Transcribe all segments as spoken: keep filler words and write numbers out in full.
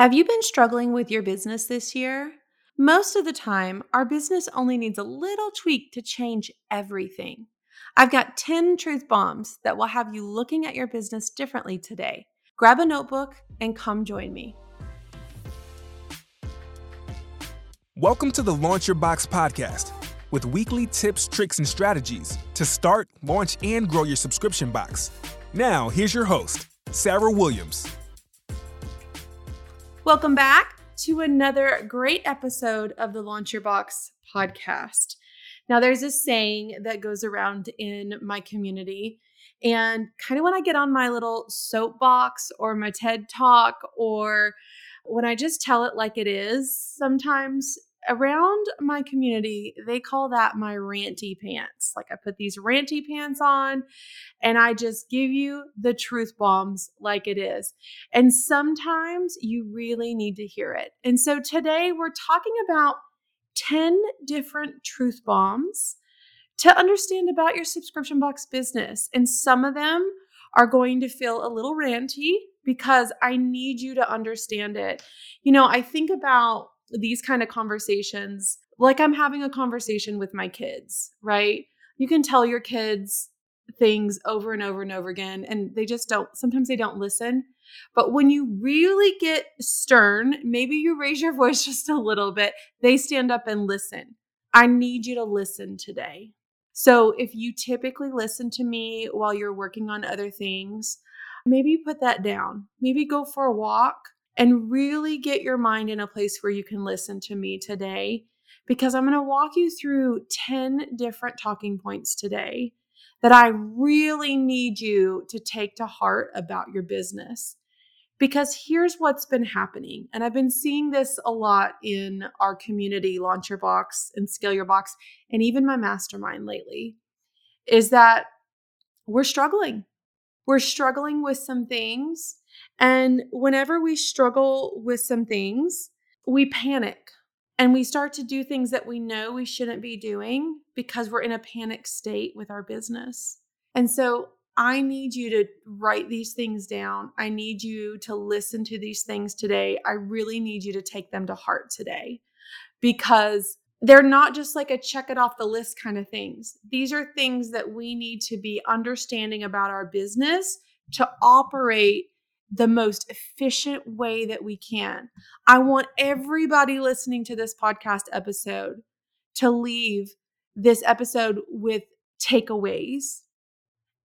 Have you been struggling with your business this year? Most of the time, our business only needs a little tweak to change everything. I've got ten truth bombs that will have you looking at your business differently today. Grab a notebook and come join me. Welcome to the Launch Your Box podcast with weekly tips, tricks, and strategies to start, launch, and grow your subscription box. Now, here's your host, Sarah Williams. Welcome back to another great episode of the Launch Your Box podcast. Now, there's a saying that goes around in my community, and kind of when I get on my little soapbox or my TED talk, or when I just tell it like it is, sometimes around my community, they call that my ranty pants. Like I put these ranty pants on and I just give you the truth bombs like it is. And sometimes you really need to hear it. And so today we're talking about ten different truth bombs to understand about your subscription box business. And some of them are going to feel a little ranty because I need you to understand it. You know, I think about these kind of conversations, like I'm having a conversation with my kids, right? You can tell your kids things over and over and over again, and they just don't, sometimes they don't listen. But when you really get stern, maybe you raise your voice just a little bit, they stand up and listen. I need you to listen today. So if you typically listen to me while you're working on other things, maybe put that down. Maybe go for a walk. And really get your mind in a place where you can listen to me today, because I'm going to walk you through ten different talking points today that I really need you to take to heart about your business. Because here's what's been happening. And I've been seeing this a lot in our community, Launch Your Box and Scale Your Box, and even my mastermind lately, is that we're struggling. We're struggling with some things. And whenever we struggle with some things, we panic and we start to do things that we know we shouldn't be doing because we're in a panic state with our business. And so I need you to write these things down. I need you to listen to these things today. I really need you to take them to heart today, because they're not just like a check it off the list kind of things. These are things that we need to be understanding about our business to operate the most efficient way that we can. I want everybody listening to this podcast episode to leave this episode with takeaways.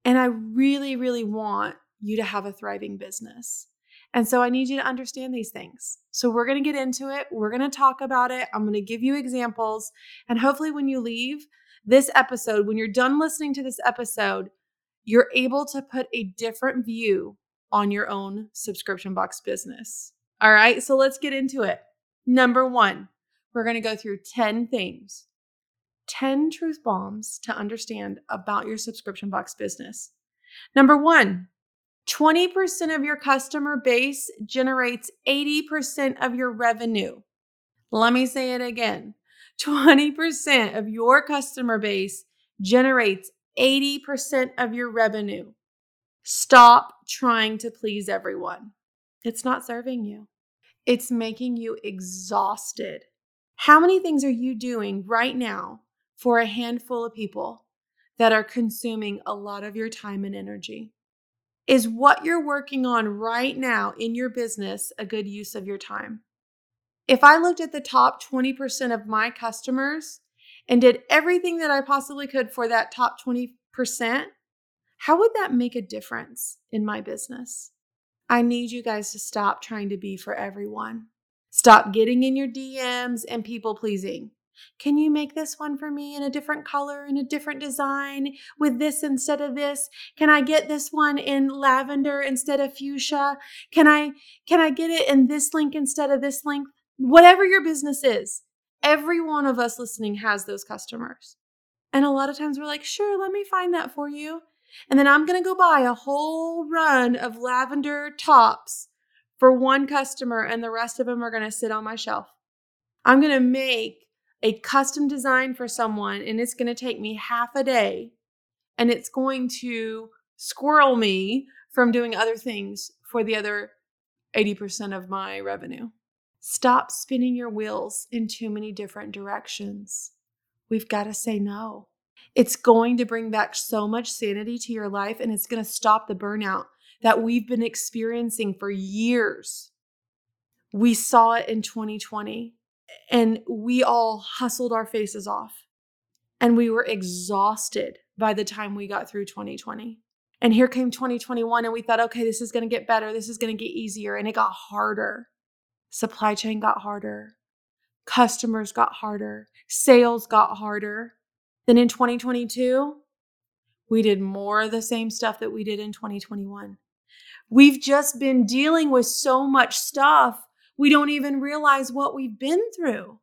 And I really, really want you to have a thriving business. And so I need you to understand these things. So we're going to get into it. We're going to talk about it. I'm going to give you examples. And hopefully when you leave this episode, when you're done listening to this episode, you're able to put a different view on your own subscription box business. All right, so let's get into it. Number one, we're going to go through ten things, ten truth bombs to understand about your subscription box business. Number one, twenty percent of your customer base generates eighty percent of your revenue. Let me say it again. twenty percent of your customer base generates eighty percent of your revenue. Stop trying to please everyone. It's not serving you. It's making you exhausted. How many things are you doing right now for a handful of people that are consuming a lot of your time and energy? Is what you're working on right now in your business a good use of your time? If I looked at the top twenty percent of my customers and did everything that I possibly could for that top twenty percent, how would that make a difference in my business? I need you guys to stop trying to be for everyone. Stop getting in your D Ms and people pleasing. Can you make this one for me in a different color, in a different design, with this instead of this? Can I get this one in lavender instead of fuchsia? Can I, can I get it in this link instead of this link? Whatever your business is, every one of us listening has those customers. And a lot of times we're like, sure, let me find that for you. And then I'm going to go buy a whole run of lavender tops for one customer, and the rest of them are going to sit on my shelf. I'm going to make a custom design for someone, and it's going to take me half a day, and it's going to squirrel me from doing other things for the other eighty percent of my revenue. Stop spinning your wheels in too many different directions. We've got to say no. It's going to bring back so much sanity to your life, and it's going to stop the burnout that we've been experiencing for years. We saw it in twenty twenty, and we all hustled our faces off, and we were exhausted by the time we got through twenty twenty. And here came twenty twenty-one, and we thought, okay, this is going to get better. This is going to get easier. And it got harder. Supply chain got harder. Customers got harder. Sales got harder. Then in twenty twenty-two, we did more of the same stuff that we did in twenty twenty-one. We've just been dealing with so much stuff, we don't even realize what we've been through.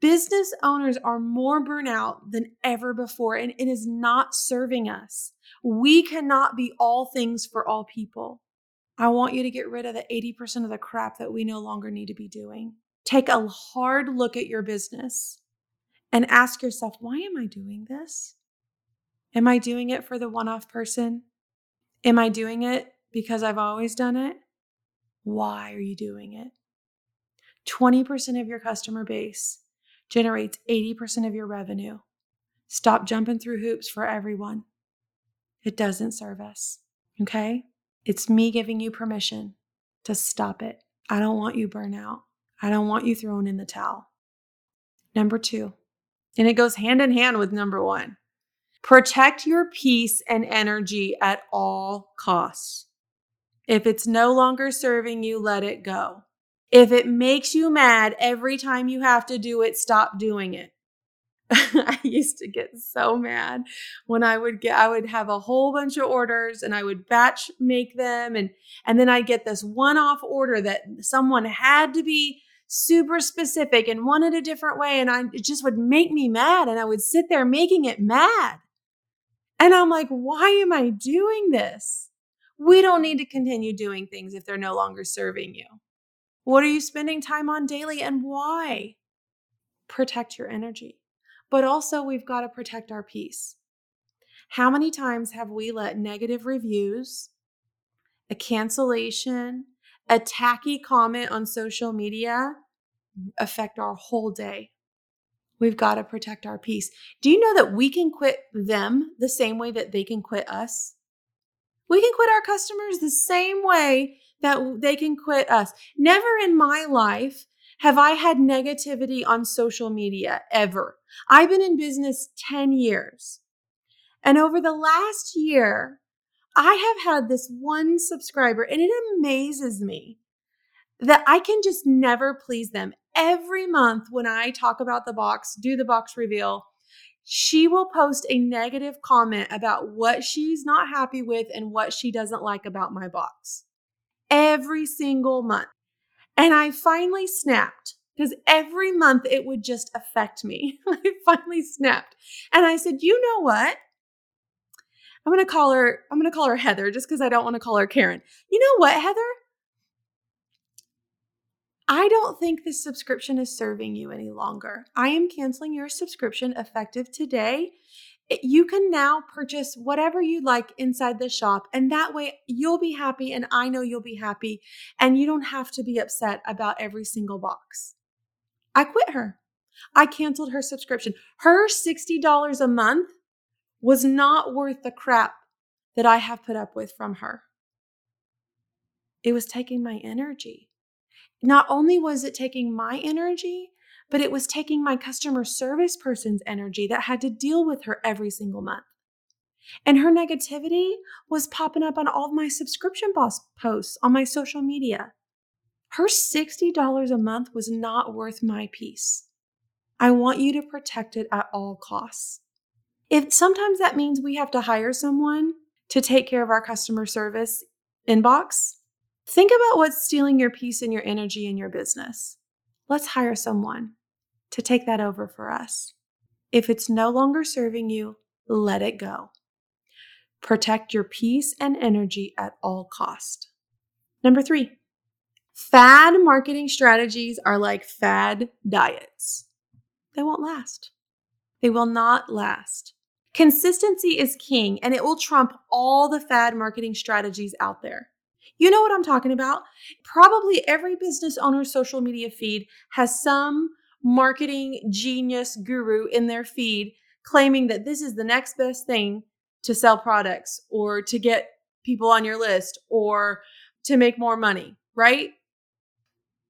Business owners are more burnout than ever before, and it is not serving us. We cannot be all things for all people. I want you to get rid of the eighty percent of the crap that we no longer need to be doing. Take a hard look at your business and ask yourself, why am I doing this? Am I doing it for the one-off person? Am I doing it because I've always done it? Why are you doing it? twenty percent of your customer base generates eighty percent of your revenue. Stop jumping through hoops for everyone. It doesn't serve us, okay? It's me giving you permission to stop it. I don't want you burnout. I don't want you thrown in the towel. Number two, and it goes hand in hand with number one, protect your peace and energy at all costs. If it's no longer serving you, let it go. If it makes you mad every time you have to do it, stop doing it. I used to get so mad when I would get, I would have a whole bunch of orders and I would batch make them. And, and then I get this one-off order that someone had to be super specific and wanted a different way. And I, it just would make me mad. And I would sit there making it mad. And I'm like, why am I doing this? We don't need to continue doing things if they're no longer serving you. What are you spending time on daily and why? Protect your energy. But also we've got to protect our peace. How many times have we let negative reviews, a cancellation, a tacky comment on social media affect our whole day? We've got to protect our peace. Do you know that we can quit them the same way that they can quit us? We can quit our customers the same way that they can quit us. Never in my life have I had negativity on social media ever. I've been in business ten years. And over the last year, I have had this one subscriber, and it amazes me that I can just never please them. Every month when I talk about the box, do the box reveal, she will post a negative comment about what she's not happy with and what she doesn't like about my box every single month. And I finally snapped because every month it would just affect me. I finally snapped. And I said, you know what? I'm going to call her, I'm going to call her Heather just because I don't want to call her Karen. You know what, Heather? I don't think this subscription is serving you any longer. I am canceling your subscription effective today. You can now purchase whatever you like inside the shop, and that way you'll be happy and I know you'll be happy and you don't have to be upset about every single box. I quit her. I canceled her subscription. Her sixty dollars a month was not worth the crap that I have put up with from her. It was taking my energy. Not only was it taking my energy, but it was taking my customer service person's energy that had to deal with her every single month. And her negativity was popping up on all of my subscription box posts on my social media. Her sixty dollars a month was not worth my peace. I want you to protect it at all costs. If sometimes that means we have to hire someone to take care of our customer service inbox, think about what's stealing your peace and your energy in your business. Let's hire someone to take that over for us. If it's no longer serving you, let it go. Protect your peace and energy at all cost. Number three, fad marketing strategies are like fad diets. They won't last. They will not last. Consistency is king, and it will trump all the fad marketing strategies out there. You know what I'm talking about? Probably every business owner's social media feed has some marketing genius guru in their feed claiming that this is the next best thing to sell products or to get people on your list or to make more money, right?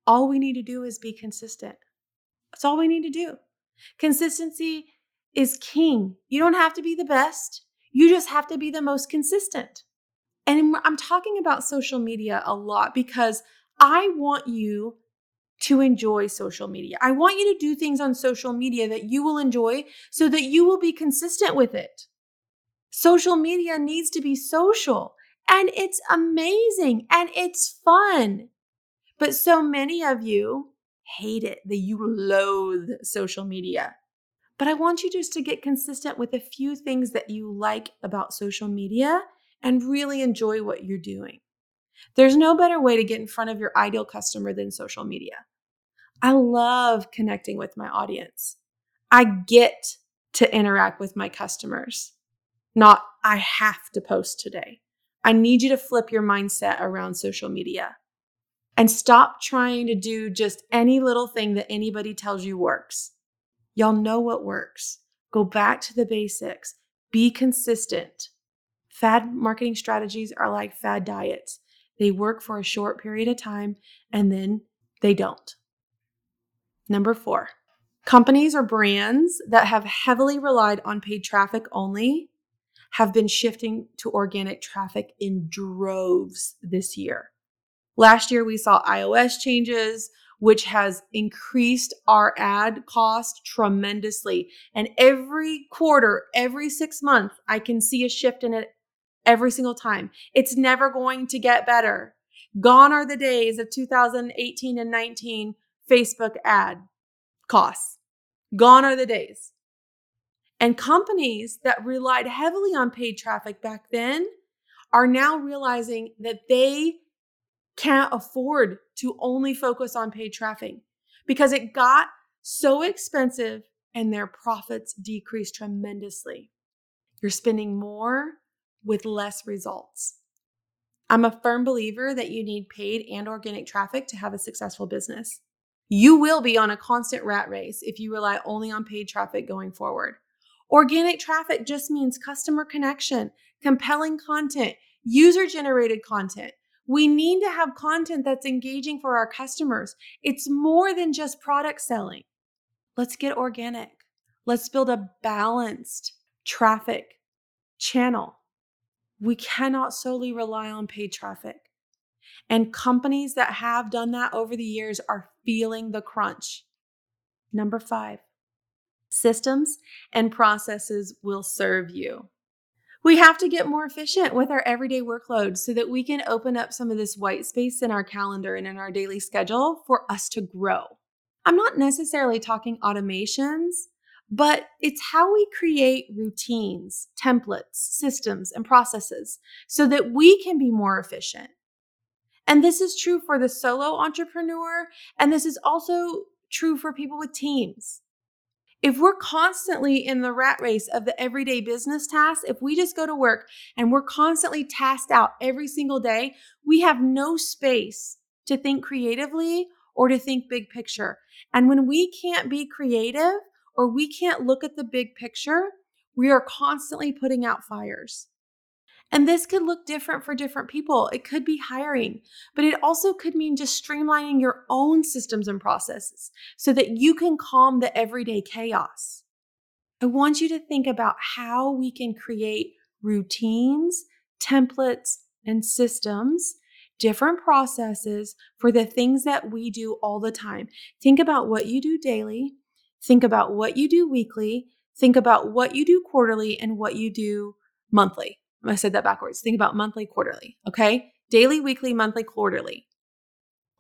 All we need to do is be consistent. That's all we need to do. Consistency is king. You don't have to be the best. You just have to be the most consistent. And I'm talking about social media a lot because I want you to enjoy social media. I want you to do things on social media that you will enjoy so that you will be consistent with it. Social media needs to be social, and it's amazing and it's fun. But so many of you hate it, that you loathe social media. But I want you just to get consistent with a few things that you like about social media and really enjoy what you're doing. There's no better way to get in front of your ideal customer than social media. I love connecting with my audience. I get to interact with my customers, not I have to post today. I need you to flip your mindset around social media and stop trying to do just any little thing that anybody tells you works. Y'all know what works. Go back to the basics. Be consistent. Fad marketing strategies are like fad diets. They work for a short period of time and then they don't. Number four, companies or brands that have heavily relied on paid traffic only have been shifting to organic traffic in droves this year. Last year, we saw iOS changes, which has increased our ad cost tremendously. And every quarter, every six months, I can see a shift in it every single time. It's never going to get better. Gone are the days of two thousand eighteen and nineteen Facebook ad costs. Gone are the days. And companies that relied heavily on paid traffic back then are now realizing that they can't afford to only focus on paid traffic because it got so expensive and their profits decreased tremendously. You're spending more with less results. I'm a firm believer that you need paid and organic traffic to have a successful business. You will be on a constant rat race if you rely only on paid traffic going forward. Organic traffic just means customer connection, compelling content, user-generated content. We need to have content that's engaging for our customers. It's more than just product selling. Let's get organic. Let's build a balanced traffic channel. We cannot solely rely on paid traffic. And companies that have done that over the years are feeling the crunch. Number five, systems and processes will serve you. We have to get more efficient with our everyday workload so that we can open up some of this white space in our calendar and in our daily schedule for us to grow. I'm not necessarily talking automations, but it's how we create routines, templates, systems, and processes so that we can be more efficient. And this is true for the solo entrepreneur, and this is also true for people with teams. If we're constantly in the rat race of the everyday business tasks, if we just go to work and we're constantly tasked out every single day, we have no space to think creatively or to think big picture. And when we can't be creative or we can't look at the big picture, we are constantly putting out fires. And this could look different for different people. It could be hiring, but it also could mean just streamlining your own systems and processes so that you can calm the everyday chaos. I want you to think about how we can create routines, templates, and systems, different processes for the things that we do all the time. Think about what you do daily. Think about what you do weekly. Think about what you do quarterly and what you do monthly. I said that backwards. Think about monthly, quarterly, okay? Daily, weekly, monthly, quarterly.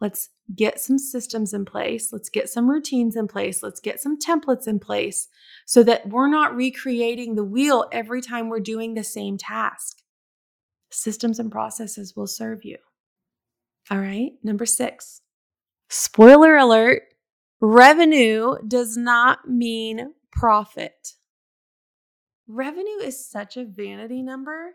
Let's get some systems in place. Let's get some routines in place. Let's get some templates in place so that we're not recreating the wheel every time we're doing the same task. Systems and processes will serve you. All right, number six. Spoiler alert, revenue does not mean profit. Revenue is such a vanity number.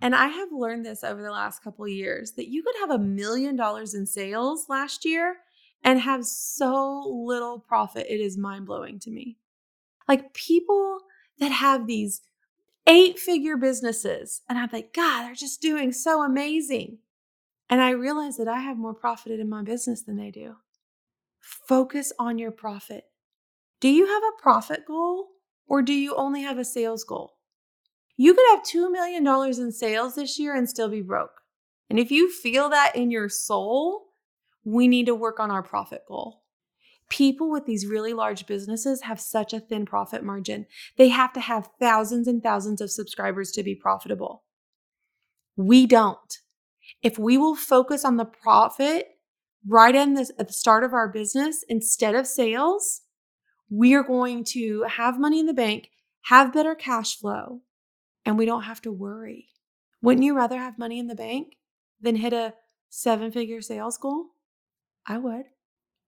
And I have learned this over the last couple of years that you could have a million dollars in sales last year and have so little profit. It is mind-blowing to me. Like people that have these eight-figure businesses, and I'm like, God, they're just doing so amazing. And I realize that I have more profit in my business than they do. Focus on your profit. Do you have a profit goal or do you only have a sales goal? You could have two million dollars in sales this year and still be broke. And if you feel that in your soul, we need to work on our profit goal. People with these really large businesses have such a thin profit margin. They have to have thousands and thousands of subscribers to be profitable. We don't. If we will focus on the profit right in the, at the start of our business instead of sales, we are going to have money in the bank, have better cash flow, and we don't have to worry. Wouldn't you rather have money in the bank than hit a seven-figure sales goal? I would.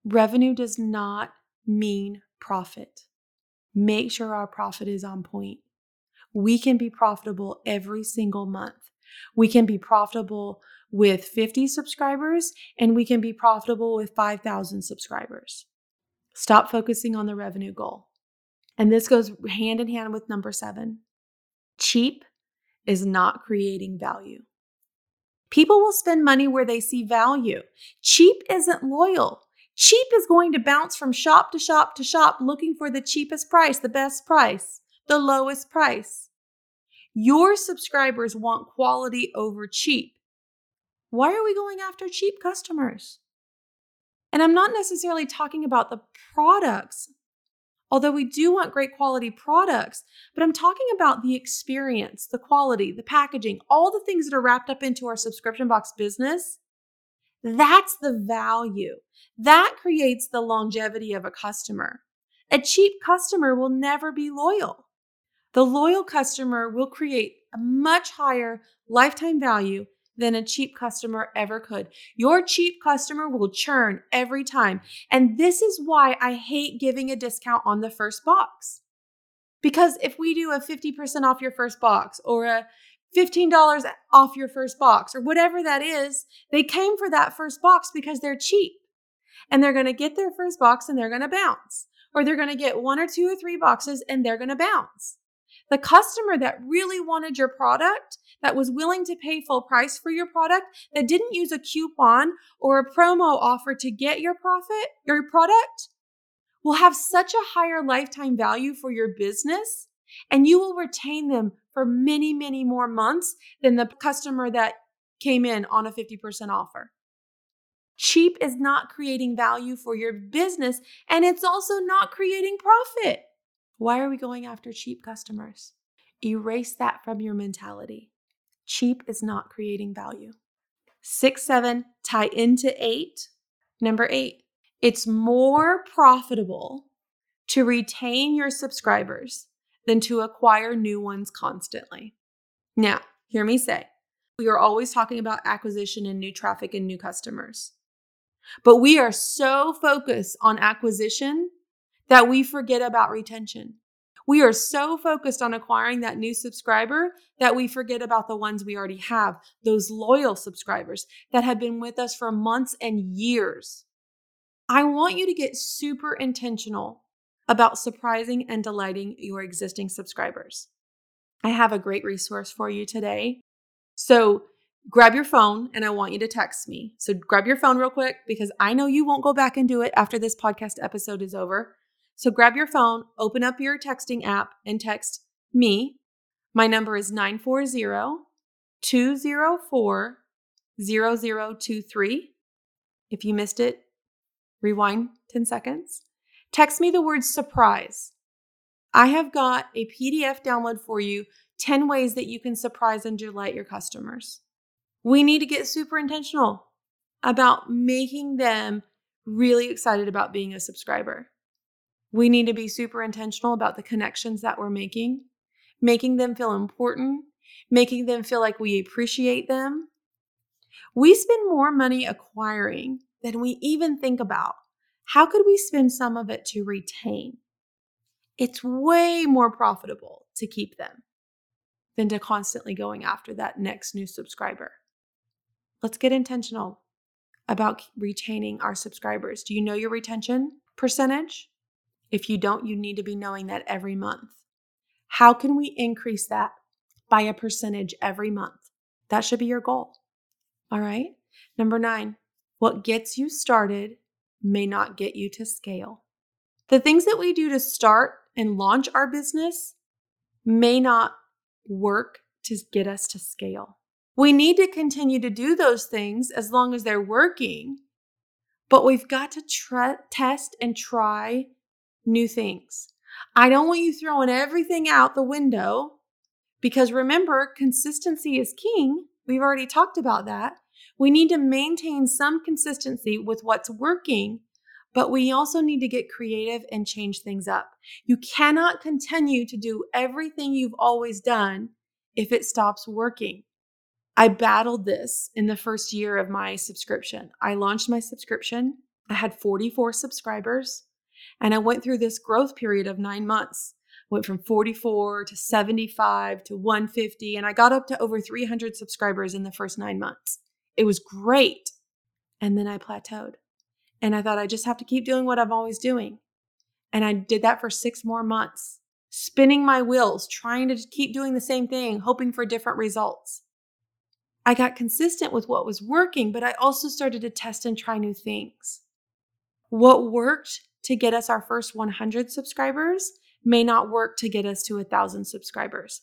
Revenue does not mean profit. Make sure our profit is on point. We can be profitable every single month. We can be profitable with fifty subscribers and we can be profitable with five thousand subscribers. Stop focusing on the revenue goal. And this goes hand in hand with number seven. Cheap is not creating value. People will spend money where they see value. Cheap isn't loyal. Cheap is going to bounce from shop to shop to shop looking for the cheapest price, the best price, the lowest price. Your subscribers want quality over cheap. Why are we going after cheap customers? And I'm not necessarily talking about the products, although we do want great quality products, but I'm talking about the experience, the quality, the packaging, all the things that are wrapped up into our subscription box business. That's the value. That creates the longevity of a customer. A cheap customer will never be loyal. The loyal customer will create a much higher lifetime value than a cheap customer ever could. Your cheap customer will churn every time. And this is why I hate giving a discount on the first box. Because if we do a fifty percent off your first box or a fifteen dollars off your first box or whatever that is, they came for that first box because they're cheap. And they're going to get their first box and they're going to bounce. Or they're going to get one or two or three boxes and they're going to bounce. The customer that really wanted your product, that was willing to pay full price for your product, that didn't use a coupon or a promo offer to get your profit, your product, will have such a higher lifetime value for your business, and you will retain them for many, many more months than the customer that came in on a fifty percent offer. Cheap is not creating value for your business, and it's also not creating profit. Why are we going after cheap customers? Erase that from your mentality. Cheap is not creating value. Six, seven, tie into eight. Number eight, it's more profitable to retain your subscribers than to acquire new ones constantly. Now, hear me say, we are always talking about acquisition and new traffic and new customers, but we are so focused on acquisition that we forget about retention. We are so focused on acquiring that new subscriber that we forget about the ones we already have, those loyal subscribers that have been with us for months and years. I want you to get super intentional about surprising and delighting your existing subscribers. I have a great resource for you today. So grab your phone and I want you to text me. So grab your phone real quick because I know you won't go back and do it after this podcast episode is over. So grab your phone, open up your texting app and text me. My number is nine four zero, two zero four, zero zero two three. If you missed it, rewind ten seconds. Text me the word surprise. I have got a P D F download for you, ten ways that you can surprise and delight your customers. We need to get super intentional about making them really excited about being a subscriber. We need to be super intentional about the connections that we're making, making them feel important, making them feel like we appreciate them. We spend more money acquiring than we even think about. How could we spend some of it to retain? It's way more profitable to keep them. than to constantly going after that next new subscriber. Let's get intentional about retaining our subscribers. Do you know your retention percentage? If you don't, you need to be knowing that every month. How can we increase that by a percentage every month? That should be your goal. All right. Number nine, what gets you started may not get you to scale. The things that we do to start and launch our business may not work to get us to scale. We need to continue to do those things as long as they're working, but we've got to try, test and try new things. I don't want you throwing everything out the window because remember, consistency is king. We've already talked about that. We need to maintain some consistency with what's working, but we also need to get creative and change things up. You cannot continue to do everything you've always done if it stops working. I battled this in the first year of my subscription. I launched my subscription. I had forty-four subscribers and I went through this growth period of nine months. Went from forty-four to seventy-five to one hundred fifty and I got up to over three hundred subscribers in the first nine months. It was great. And then I plateaued and I thought I just have to keep doing what I'm always doing. And I did that for six more months, spinning my wheels, trying to keep doing the same thing, hoping for different results. I got consistent with what was working, but I also started to test and try new things. What worked to get us our first one hundred subscribers may not work to get us to one thousand subscribers.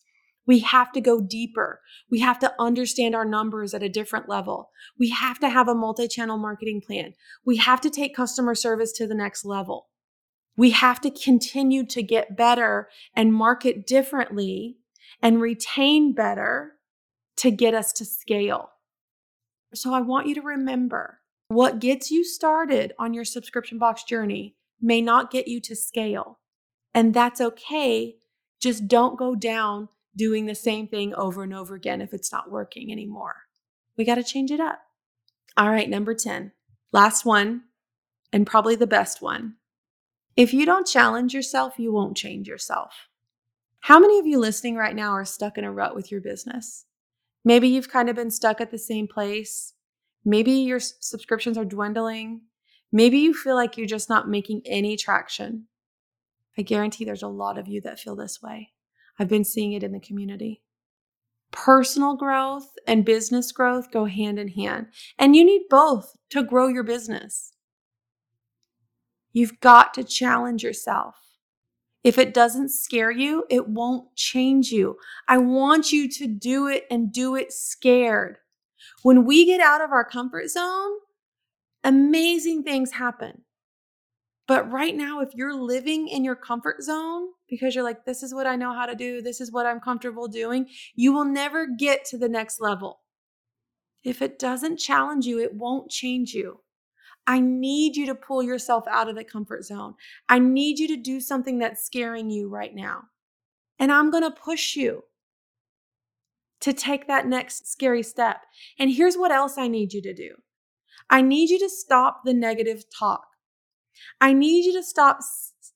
We have to go deeper. We have to understand our numbers at a different level. We have to have a multi-channel marketing plan. We have to take customer service to the next level. We have to continue to get better and market differently and retain better to get us to scale. So I want you to remember what gets you started on your subscription box journey may not get you to scale. And that's okay. Just don't go down doing the same thing over and over again if it's not working anymore. We got to change it up. All right, number ten, last one, and probably the best one. If you don't challenge yourself, you won't change yourself. How many of you listening right now are stuck in a rut with your business? Maybe you've kind of been stuck at the same place. Maybe your subscriptions are dwindling. Maybe you feel like you're just not making any traction. I guarantee there's a lot of you that feel this way. I've been seeing it in the community. Personal growth and business growth go hand in hand, and you need both to grow your business. You've got to challenge yourself. If it doesn't scare you, it won't change you. I want you to do it and do it scared. When we get out of our comfort zone, amazing things happen. But right now, if you're living in your comfort zone because you're like, this is what I know how to do, this is what I'm comfortable doing, you will never get to the next level. If it doesn't challenge you, it won't change you. I need you to pull yourself out of the comfort zone. I need you to do something that's scaring you right now. And I'm going to push you to take that next scary step. And here's what else I need you to do. I need you to stop the negative talk. I need you to stop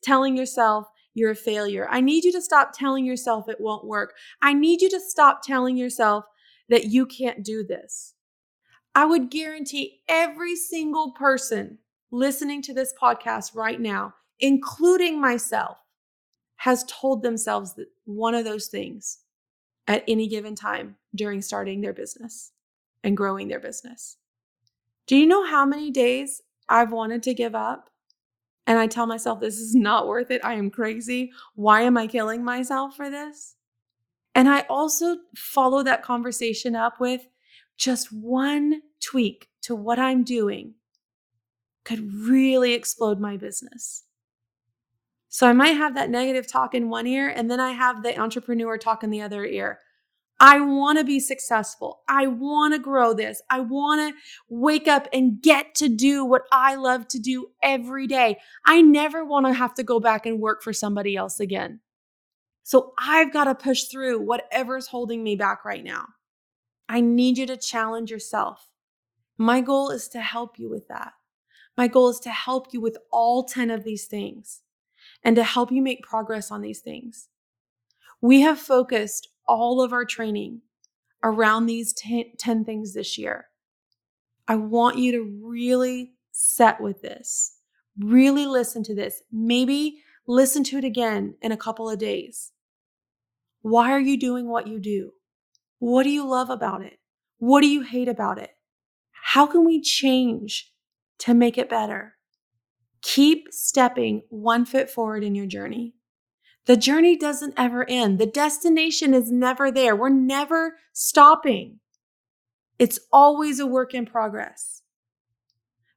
telling yourself you're a failure. I need you to stop telling yourself it won't work. I need you to stop telling yourself that you can't do this. I would guarantee every single person listening to this podcast right now, including myself, has told themselves that one of those things at any given time during starting their business and growing their business. Do you know how many days I've wanted to give up? And I tell myself, this is not worth it. I am crazy. Why am I killing myself for this? And I also follow that conversation up with just one tweak to what I'm doing could really explode my business. So I might have that negative talk in one ear, and then I have the entrepreneur talk in the other ear. I want to be successful. I want to grow this. I want to wake up and get to do what I love to do every day. I never want to have to go back and work for somebody else again. So I've got to push through whatever's holding me back right now. I need you to challenge yourself. My goal is to help you with that. My goal is to help you with all ten of these things and to help you make progress on these things. We have focused all of our training around these ten, ten things this year. I want you to really set with this, really listen to this. Maybe listen to it again in a couple of days. Why are you doing what you do? What do you love about it? What do you hate about it? How can we change to make it better? Keep stepping one foot forward in your journey. The journey doesn't ever end. The destination is never there. We're never stopping. It's always a work in progress.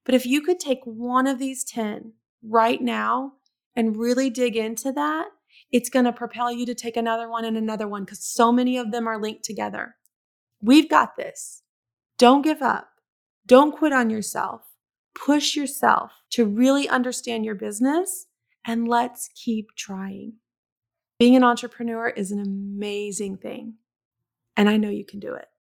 But if you could take one of these ten right now and really dig into that, it's going to propel you to take another one and another one because so many of them are linked together. We've got this. Don't give up. Don't quit on yourself. Push yourself to really understand your business, and let's keep trying. Being an entrepreneur is an amazing thing, and I know you can do it.